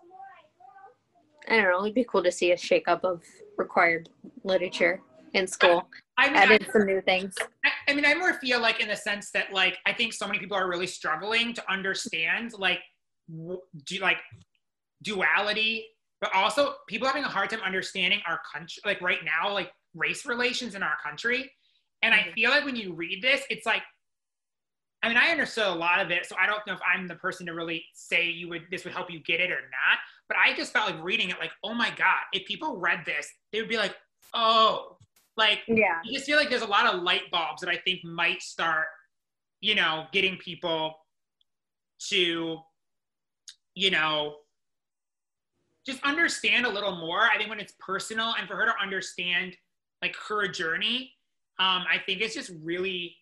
I don't know, it'd be cool to see a shakeup of required literature in school. I, I mean, added I, some new things. I, I mean, I more feel like in the sense that like, I think so many people are really struggling to understand like, w- do, like duality, but also people having a hard time understanding our country, like right now, like race relations in our country. And mm-hmm. I feel like when you read this, it's like, I mean, I understood a lot of it, so I don't know if I'm the person to really say you would, this would help you get it or not, but I just felt like reading it like, oh my God, if people read this, they would be like, oh, like, yeah. you just feel like there's a lot of light bulbs that I think might start, you know, getting people to, you know, just understand a little more. I think when it's personal, and for her to understand, like, her journey, um, I think it's just really,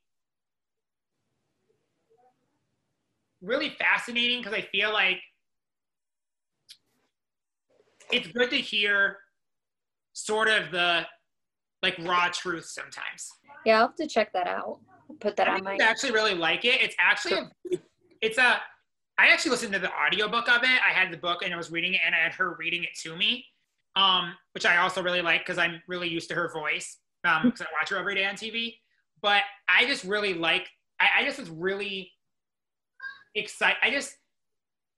really fascinating, because I feel like it's good to hear sort of the, like, raw truth sometimes. Yeah, I'll have to check that out. Put that I on my... I actually really like it. It's actually, a, it's a, I actually listened to the audiobook of it. I had the book and I was reading it, and I had her reading it to me, um, which I also really like because I'm really used to her voice because um, I watch her every day on T V. But I just really like, I, I just was really excited. I just,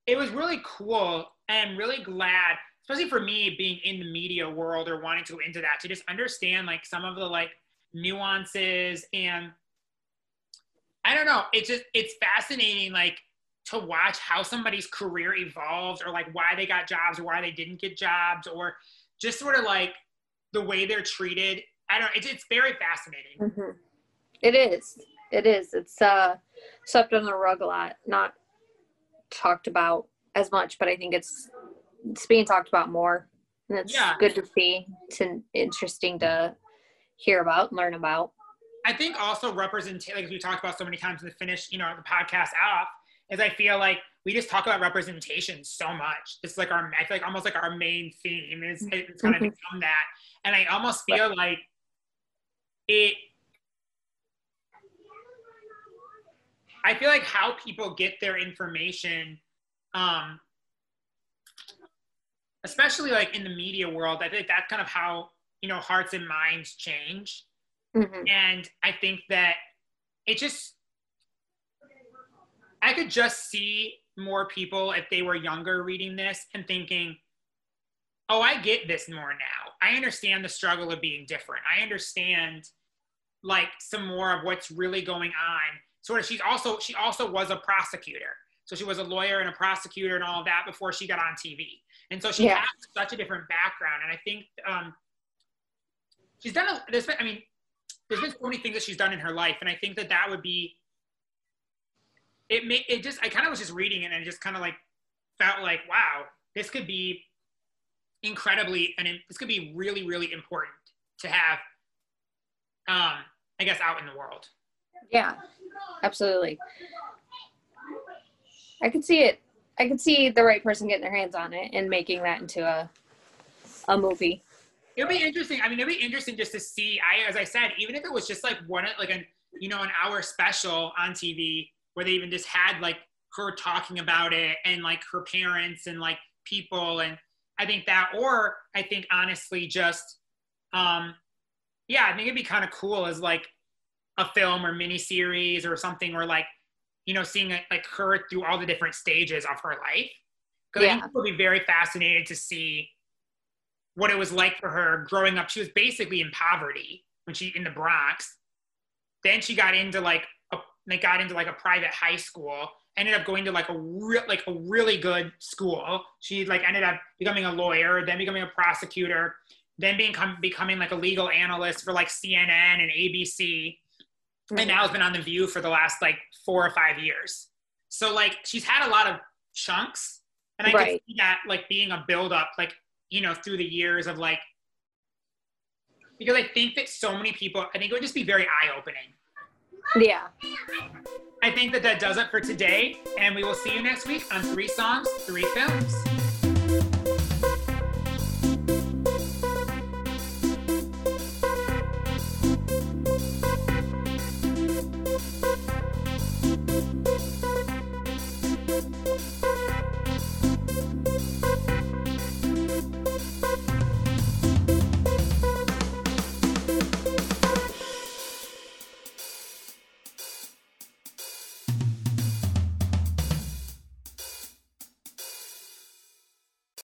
it was really cool, and I'm really glad, especially for me being in the media world or wanting to go into that, to just understand like some of the like nuances. And I don't know, it's just, it's fascinating like to watch how somebody's career evolves, or like why they got jobs or why they didn't get jobs, or just sort of like the way they're treated. I don't know, it's, it's very fascinating. Mm-hmm. It is, it is. It's uh, swept under the rug a lot, not talked about as much, but I think it's, it's being talked about more, and it's yeah. good to see. It's interesting to hear about, learn about. I think also representation, like we talked about so many times in the finish, you know, the podcast off, is I feel like we just talk about representation so much. It's like our, I feel like almost like our main theme is, it's kind of mm-hmm. become that. And I almost feel right. like it, I feel like how people get their information, um, especially like in the media world, I think that's kind of how, you know, hearts and minds change. Mm-hmm. And I think that it just, I could just see more people if they were younger reading this and thinking, oh, I get this more now. I understand the struggle of being different. I understand like some more of what's really going on. Sort of, she's also, she also was a prosecutor. So she was a lawyer and a prosecutor and all of that before she got on T V. And so she yeah. has such a different background. And I think um, she's done, a, there's been, I mean, there's been so many things that she's done in her life. And I think that that would be, it made it just, I kind of was just reading it and I just kind of like felt like, wow, this could be incredibly, and this could be really, really important to have, um, I guess, out in the world. Yeah, absolutely. I could see it. I could see the right person getting their hands on it and making that into a a movie. It'd be interesting. I mean, it'd be interesting just to see. I, as I said, even if it was just like one, like an, you know, an hour special on T V where they even just had like her talking about it and like her parents and like people. And I think that, or I think honestly just, um, yeah, I think it'd be kind of cool as like a film or miniseries or something, or like, you know, seeing like her through all the different stages of her life. Because yeah. I think people would be very fascinated to see what it was like for her growing up. She was basically in poverty when she, in the Bronx. Then she got into like, a, they got into like a private high school, ended up going to like a real, like a really good school. She like ended up becoming a lawyer, then becoming a prosecutor, then being, becoming like a legal analyst for like C N N and A B C. And now has been on The View for the last like four or five years. So like, she's had a lot of chunks, and I right. can see that like being a buildup, like, you know, through the years of like, because I think that so many people, I think it would just be very eye-opening. Yeah. I think that that does it for today, and we will see you next week on Three Songs, Three Films.